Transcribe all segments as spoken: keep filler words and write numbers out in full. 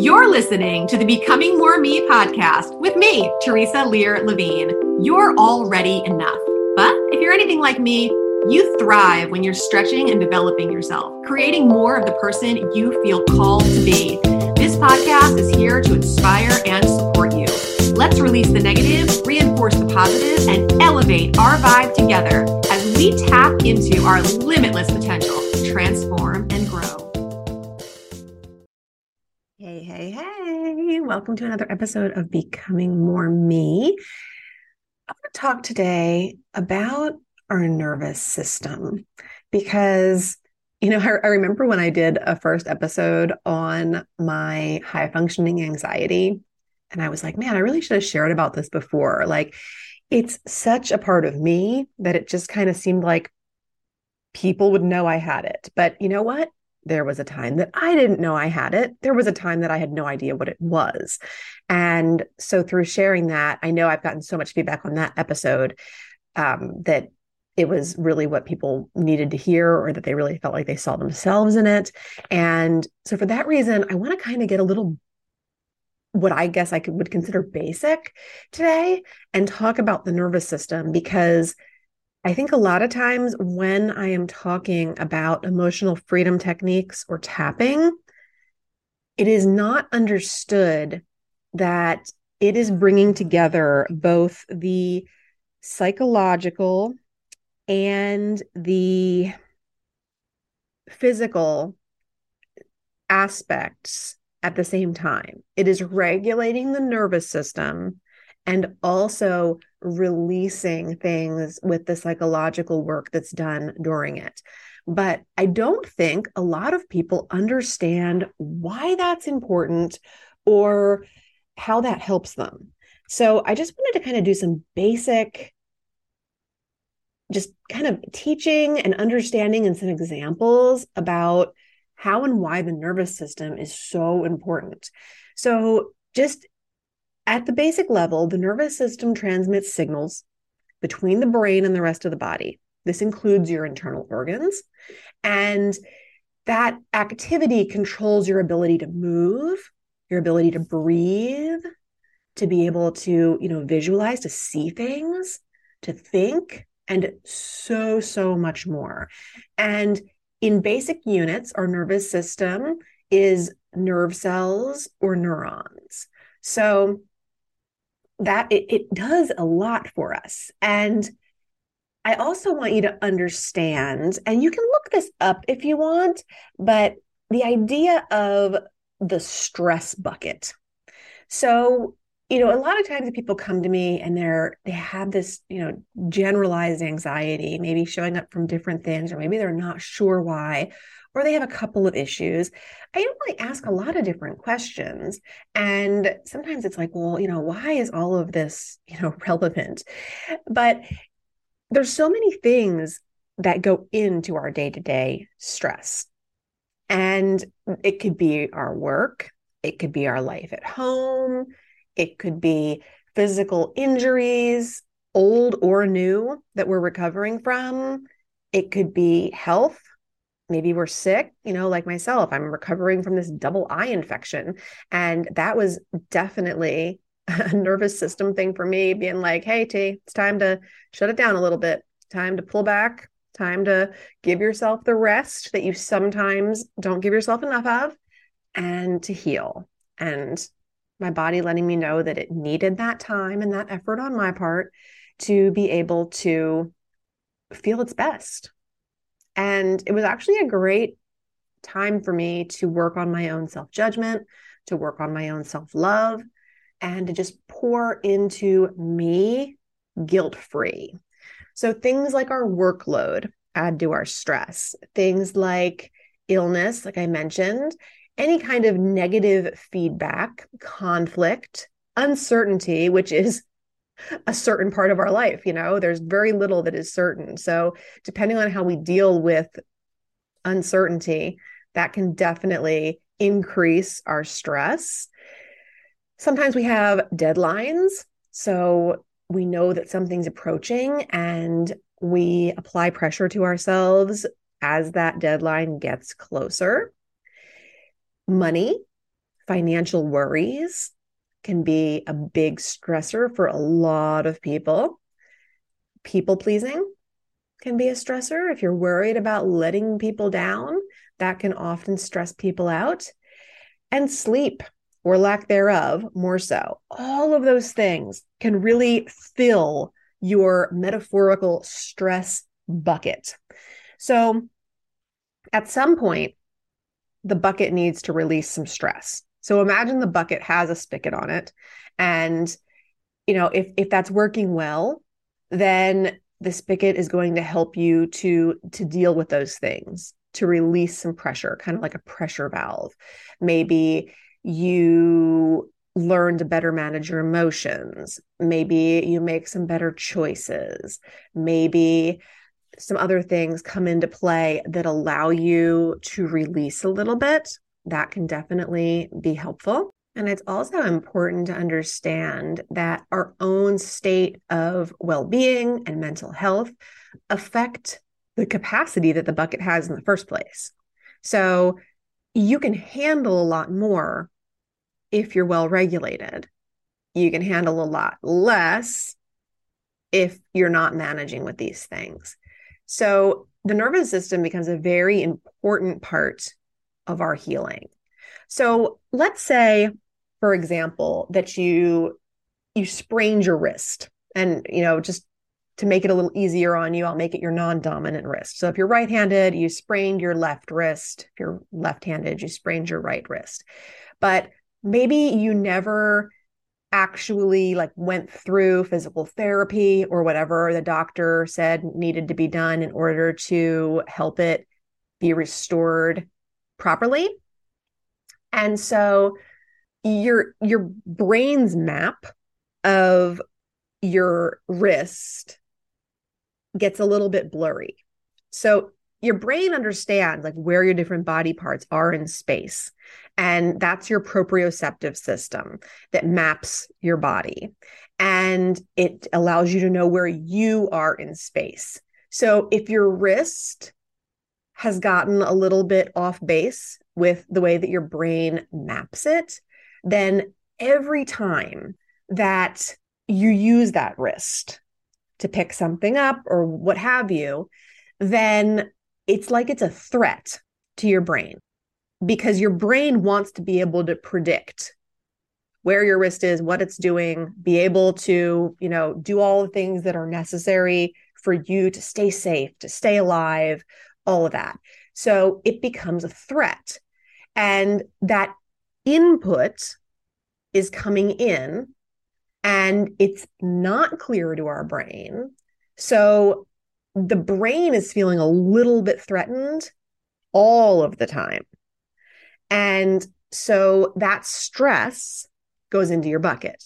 You're listening to the Becoming More Me podcast with me, Theresa Lear Levine. You're already enough, but if you're anything like me, you thrive when you're stretching and developing yourself, creating more of the person you feel called to be. This podcast is here to inspire and support you. Let's release the negative, reinforce the positive, and elevate our vibe together as we tap into our limitless potential, transform, and grow. Hey, hey, hey. Welcome to another episode of Becoming More Me. I'm going to talk today about our nervous system because, you know, I, I remember when I did a first episode on my high functioning anxiety, and I was like, man, I really should have shared about this before. Like, it's such a part of me that it just kind of seemed like people would know I had it. But you know what? There was a time that I didn't know I had it. There was a time that I had no idea what it was. And so through sharing that, I know I've gotten so much feedback on that episode um, that it was really what people needed to hear, or that they really felt like they saw themselves in it. And so for that reason, I want to kind of get a little, what I guess I could, would consider basic today, and talk about the nervous system, because I think a lot of times when I am talking about emotional freedom techniques or tapping, it is not understood that it is bringing together both the psychological and the physical aspects at the same time. It is regulating the nervous system and also releasing things with the psychological work that's done during it. But I don't think a lot of people understand why that's important or how that helps them. So I just wanted to kind of do some basic, just kind of teaching and understanding and some examples about how and why the nervous system is so important. So just at the basic level, the nervous system transmits signals between the brain and the rest of the body. This includes your internal organs, and that activity controls your ability to move, your ability to breathe, to be able to, you know, visualize, to see things, to think, and so, so much more. And in basic units, our nervous system is nerve cells or neurons. So that it, it does a lot for us. And I also want you to understand, and you can look this up if you want, but the idea of the stress bucket. So, you know, a lot of times people come to me and they're, they have this, you know, generalized anxiety, maybe showing up from different things, or maybe they're not sure why, or they have a couple of issues. I don't really ask a lot of different questions. And sometimes it's like, well, you know, why is all of this, you know, relevant? But there's so many things that go into our day-to-day stress. And it could be our work. It could be our life at home. It could be physical injuries, old or new, that we're recovering from. It could be health. Maybe we're sick, you know, like myself, I'm recovering from this double eye infection. And that was definitely a nervous system thing for me, being like, hey, T, it's time to shut it down a little bit. Time to pull back. Time to give yourself the rest that you sometimes don't give yourself enough of, and to heal. And my body letting me know that it needed that time and that effort on my part to be able to feel its best. And it was actually a great time for me to work on my own self-judgment, to work on my own self-love, and to just pour into me guilt-free. So things like our workload add to our stress, things like illness, like I mentioned, any kind of negative feedback, conflict, uncertainty, which is a certain part of our life. You know, there's very little that is certain. So depending on how we deal with uncertainty, that can definitely increase our stress. Sometimes we have deadlines. So we know that something's approaching and we apply pressure to ourselves as that deadline gets closer. Money, financial worries can be a big stressor for a lot of people. People pleasing can be a stressor. If you're worried about letting people down, that can often stress people out. And sleep, or lack thereof, more so. All of those things can really fill your metaphorical stress bucket. So at some point, the bucket needs to release some stress. So imagine the bucket has a spigot on it. And, you know, if, if that's working well, then the spigot is going to help you to, to deal with those things, to release some pressure, kind of like a pressure valve. Maybe you learn to better manage your emotions. Maybe you make some better choices. Maybe some other things come into play that allow you to release a little bit. That can definitely be helpful. And it's also important to understand that our own state of well-being and mental health affect the capacity that the bucket has in the first place. So you can handle a lot more if you're well-regulated. You can handle a lot less if you're not managing with these things. So the nervous system becomes a very important part of our healing. So let's say, for example, that you you sprained your wrist, and, you know, just to make it a little easier on you, I'll make it your non-dominant wrist. So if you're right-handed, you sprained your left wrist. If you're left-handed, you sprained your right wrist. But maybe you never actually like went through physical therapy or whatever the doctor said needed to be done in order to help it be restored properly. And so your, your brain's map of your wrist gets a little bit blurry. So your brain understands like where your different body parts are in space. And that's your proprioceptive system that maps your body. And it allows you to know where you are in space. So if your wrist has gotten a little bit off base with the way that your brain maps it, then every time that you use that wrist to pick something up or what have you, then it's like it's a threat to your brain, because your brain wants to be able to predict where your wrist is, what it's doing, be able to, you know, do all the things that are necessary for you to stay safe, to stay alive, all of that. So it becomes a threat. And that input is coming in and it's not clear to our brain. So the brain is feeling a little bit threatened all of the time. And so that stress goes into your bucket.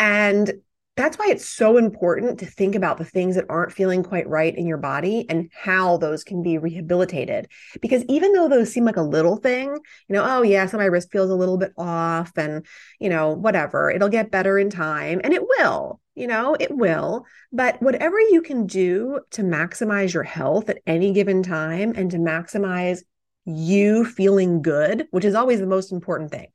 And that's why it's so important to think about the things that aren't feeling quite right in your body and how those can be rehabilitated. Because even though those seem like a little thing, you know, oh yeah, so my wrist feels a little bit off and, you know, whatever, it'll get better in time. And it will, you know, it will. But whatever you can do to maximize your health at any given time and to maximize you feeling good, which is always the most important thing.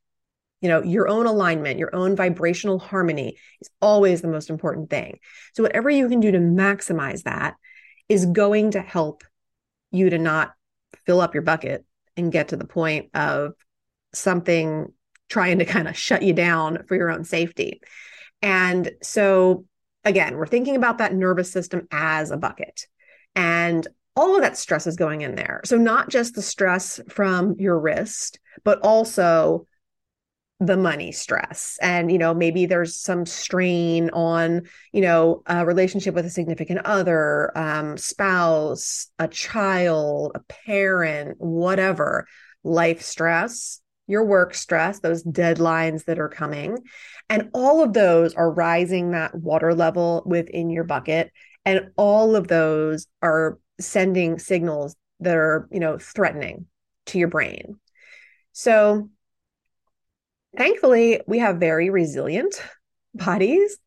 You know, your own alignment, your own vibrational harmony is always the most important thing. So whatever you can do to maximize that is going to help you to not fill up your bucket and get to the point of something trying to kind of shut you down for your own safety. And so again, we're thinking about that nervous system as a bucket, and all of that stress is going in there. So not just the stress from your wrist, but also the money stress. And, you know, maybe there's some strain on, you know, a relationship with a significant other, um, spouse, a child, a parent, whatever, life stress, your work stress, those deadlines that are coming. And all of those are rising that water level within your bucket. And all of those are sending signals that are, you know, threatening to your brain. So thankfully, we have very resilient bodies.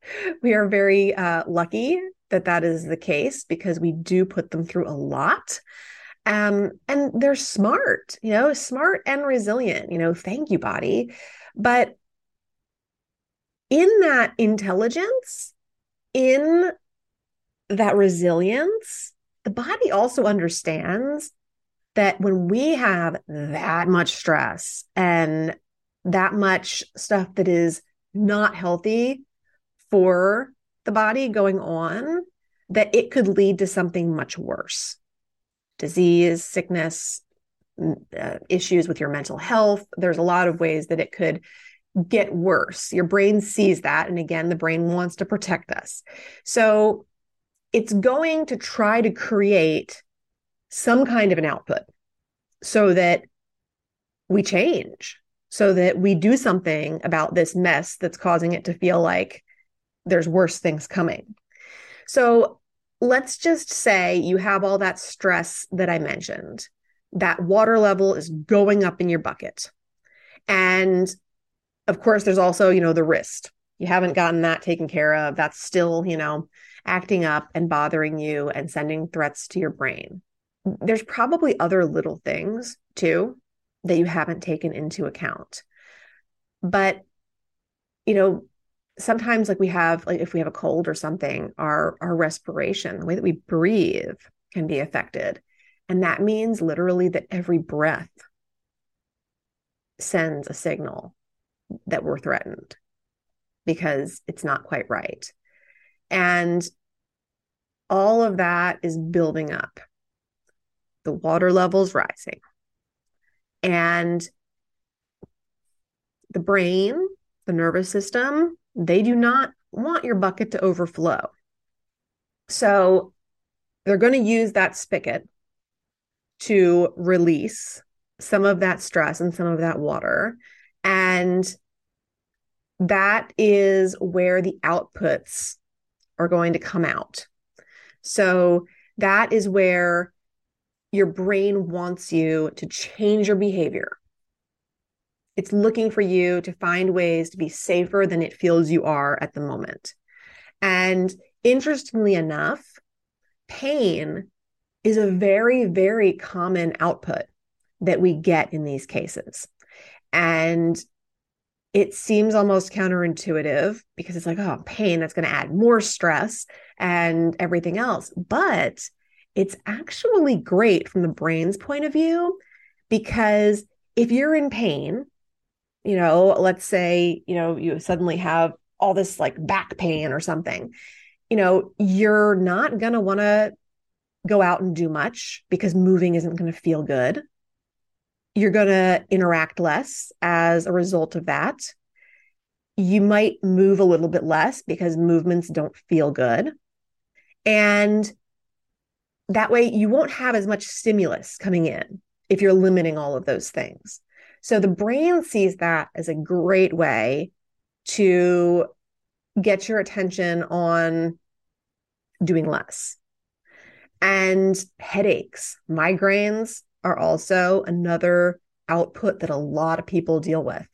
We are very uh, lucky that that is the case, because we do put them through a lot. Um, and they're smart, you know, smart and resilient, you know, thank you, body. But in that intelligence, in that resilience, the body also understands that when we have that much stress and that much stuff that is not healthy for the body going on, that it could lead to something much worse. Disease, sickness, uh, issues with your mental health. There's a lot of ways that it could get worse. Your brain sees that. And again, the brain wants to protect us. So it's going to try to create some kind of an output so that we change, so that we do something about this mess that's causing it to feel like there's worse things coming. So let's just say you have all that stress that I mentioned. That water level is going up in your bucket. And of course, there's also, you know, the wrist. You haven't gotten that taken care of. That's still, you know, acting up and bothering you and sending threats to your brain. There's probably other little things too that you haven't taken into account. But, you know, sometimes like we have, like if we have a cold or something, our, our respiration, the way that we breathe can be affected. And that means literally that every breath sends a signal that we're threatened because it's not quite right. And all of that is building up. The water level's rising. And the brain, the nervous system, they do not want your bucket to overflow. So they're going to use that spigot to release some of that stress and some of that water. And that is where the outputs are going to come out. So that is where your brain wants you to change your behavior. It's looking for you to find ways to be safer than it feels you are at the moment. And interestingly enough, pain is a very, very common output that we get in these cases. And it seems almost counterintuitive because it's like, oh, pain, that's going to add more stress and everything else. But it's actually great from the brain's point of view, because if you're in pain, you know, let's say, you know, you suddenly have all this like back pain or something, you know, you're not going to want to go out and do much because moving isn't going to feel good. You're going to interact less as a result of that. You might move a little bit less because movements don't feel good. And that way you won't have as much stimulus coming in if you're limiting all of those things. So the brain sees that as a great way to get your attention on doing less. And headaches, migraines are also another output that a lot of people deal with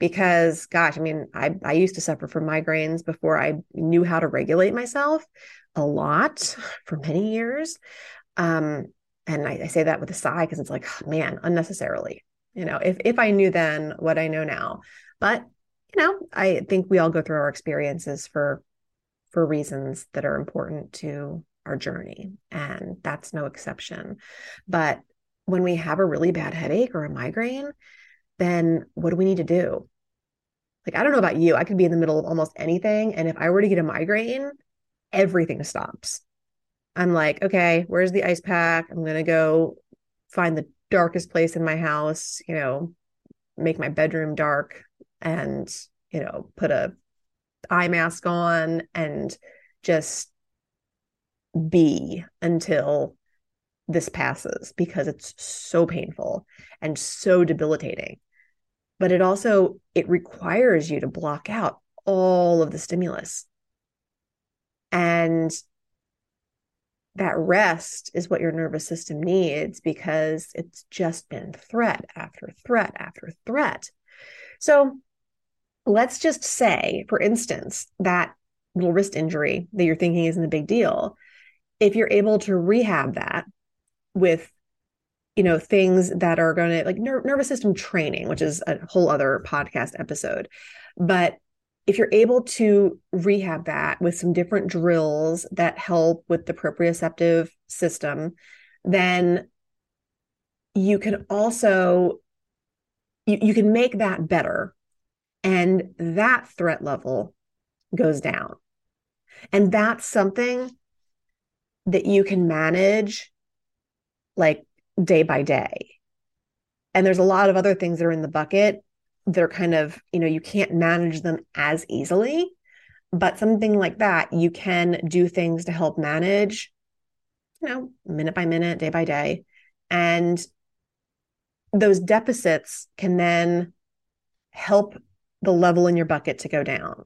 because, gosh, I mean, I, I used to suffer from migraines before I knew how to regulate myself a lot for many years. Um, and I, I say that with a sigh because it's like, man, unnecessarily. You know, if if I knew then what I know now. But, you know, I think we all go through our experiences for for reasons that are important to our journey. And that's no exception. But when we have a really bad headache or a migraine, then what do we need to do? Like, I don't know about you. I could be in the middle of almost anything. And if I were to get a migraine, everything stops. I'm like, okay, where's the ice pack? I'm going to go find the darkest place in my house, you know, make my bedroom dark and, you know, put a eye mask on and just be until this passes because it's so painful and so debilitating. But it also, it requires you to block out all of the stimulus. And that rest is what your nervous system needs because it's just been threat after threat after threat. So let's just say, for instance, that little wrist injury that you're thinking isn't a big deal. If you're able to rehab that with you know, things that are going to, like ner- nervous system training, which is a whole other podcast episode. But if you're able to rehab that with some different drills that help with the proprioceptive system, then you can also, you, you can make that better. And that threat level goes down. And that's something that you can manage like day by day. And there's a lot of other things that are in the bucket. They're kind of, you know, you can't manage them as easily, but something like that, you can do things to help manage, you know, minute by minute, day by day. And those deficits can then help the level in your bucket to go down.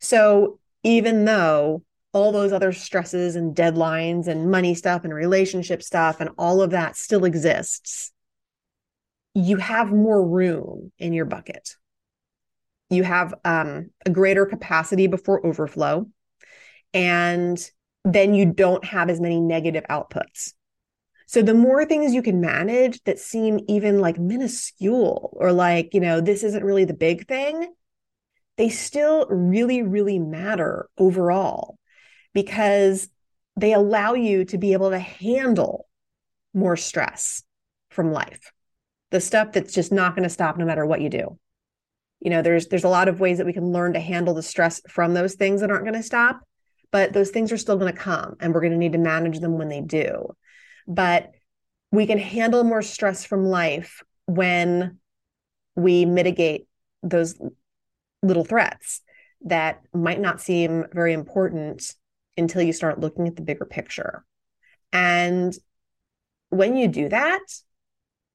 So even though all those other stresses and deadlines and money stuff and relationship stuff and all of that still exists, you have more room in your bucket. You have um, a greater capacity before overflow, and then you don't have as many negative outputs. So the more things you can manage that seem even like minuscule or like, you know, this isn't really the big thing, they still really, really matter overall because they allow you to be able to handle more stress from life. The stuff that's just not going to stop no matter what you do. You know, there's there's a lot of ways that we can learn to handle the stress from those things that aren't going to stop, but those things are still going to come and we're going to need to manage them when they do. But we can handle more stress from life when we mitigate those little threats that might not seem very important until you start looking at the bigger picture. And when you do that,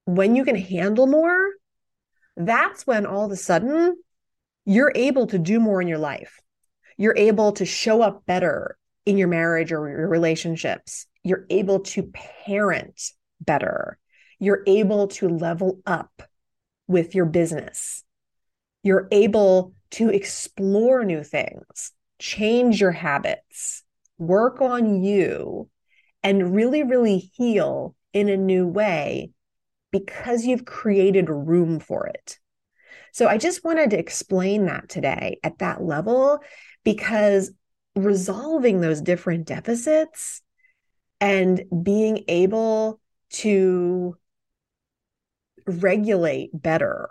when you can handle more, that's when all of a sudden you're able to do more in your life. You're able to show up better in your marriage or your relationships. You're able to parent better. You're able to level up with your business. You're able to explore new things, change your habits, work on you, and really, really heal in a new way, because you've created room for it. So I just wanted to explain that today at that level, because resolving those different deficits and being able to regulate better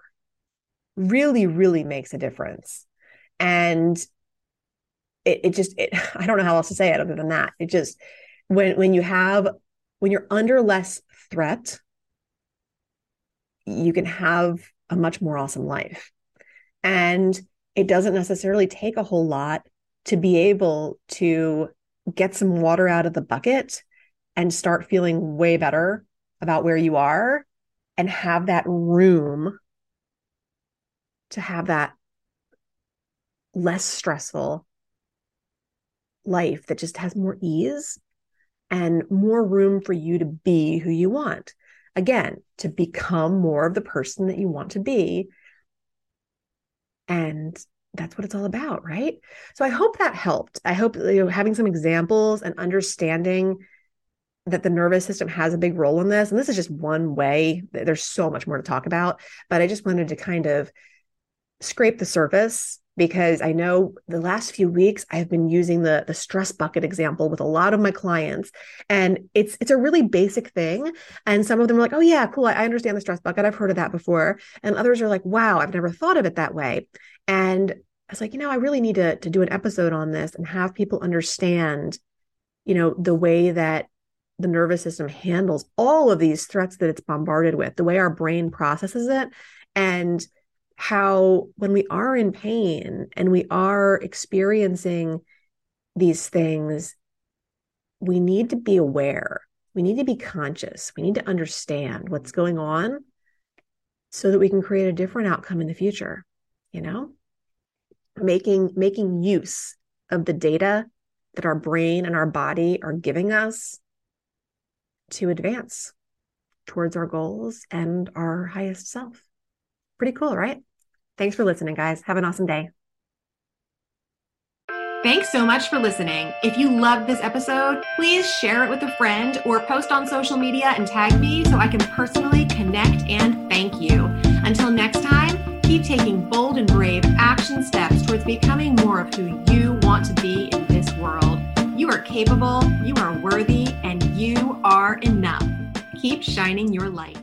really, really makes a difference. And it, it just, it, I don't know how else to say it other than that. It just, when when you have, when you're under less threat, you can have a much more awesome life. And it doesn't necessarily take a whole lot to be able to get some water out of the bucket and start feeling way better about where you are and have that room to have that less stressful life that just has more ease and more room for you to be who you want. Again, to become more of the person that you want to be. And that's what it's all about, right? So I hope that helped. I hope, you know, having some examples and understanding that the nervous system has a big role in this. And this is just one way. There's so much more to talk about, but I just wanted to kind of scrape the surface, because I know the last few weeks I've been using the, the stress bucket example with a lot of my clients, and it's it's a really basic thing. And some of them are like, oh yeah, cool. I understand the stress bucket. I've heard of that before. And others are like, wow, I've never thought of it that way. And I was like, you know, I really need to, to do an episode on this and have people understand, you know, the way that the nervous system handles all of these threats that it's bombarded with, the way our brain processes it, and how when we are in pain and we are experiencing these things, we need to be aware. We need to be conscious. We need to understand what's going on so that we can create a different outcome in the future, you know? Making, making use of the data that our brain and our body are giving us to advance towards our goals and our highest self. Pretty cool, right? Thanks for listening, guys. Have an awesome day. Thanks so much for listening. If you loved this episode, please share it with a friend or post on social media and tag me so I can personally connect and thank you. Until next time, keep taking bold and brave action steps towards becoming more of who you want to be in this world. You are capable, you are worthy, and you are enough. Keep shining your light.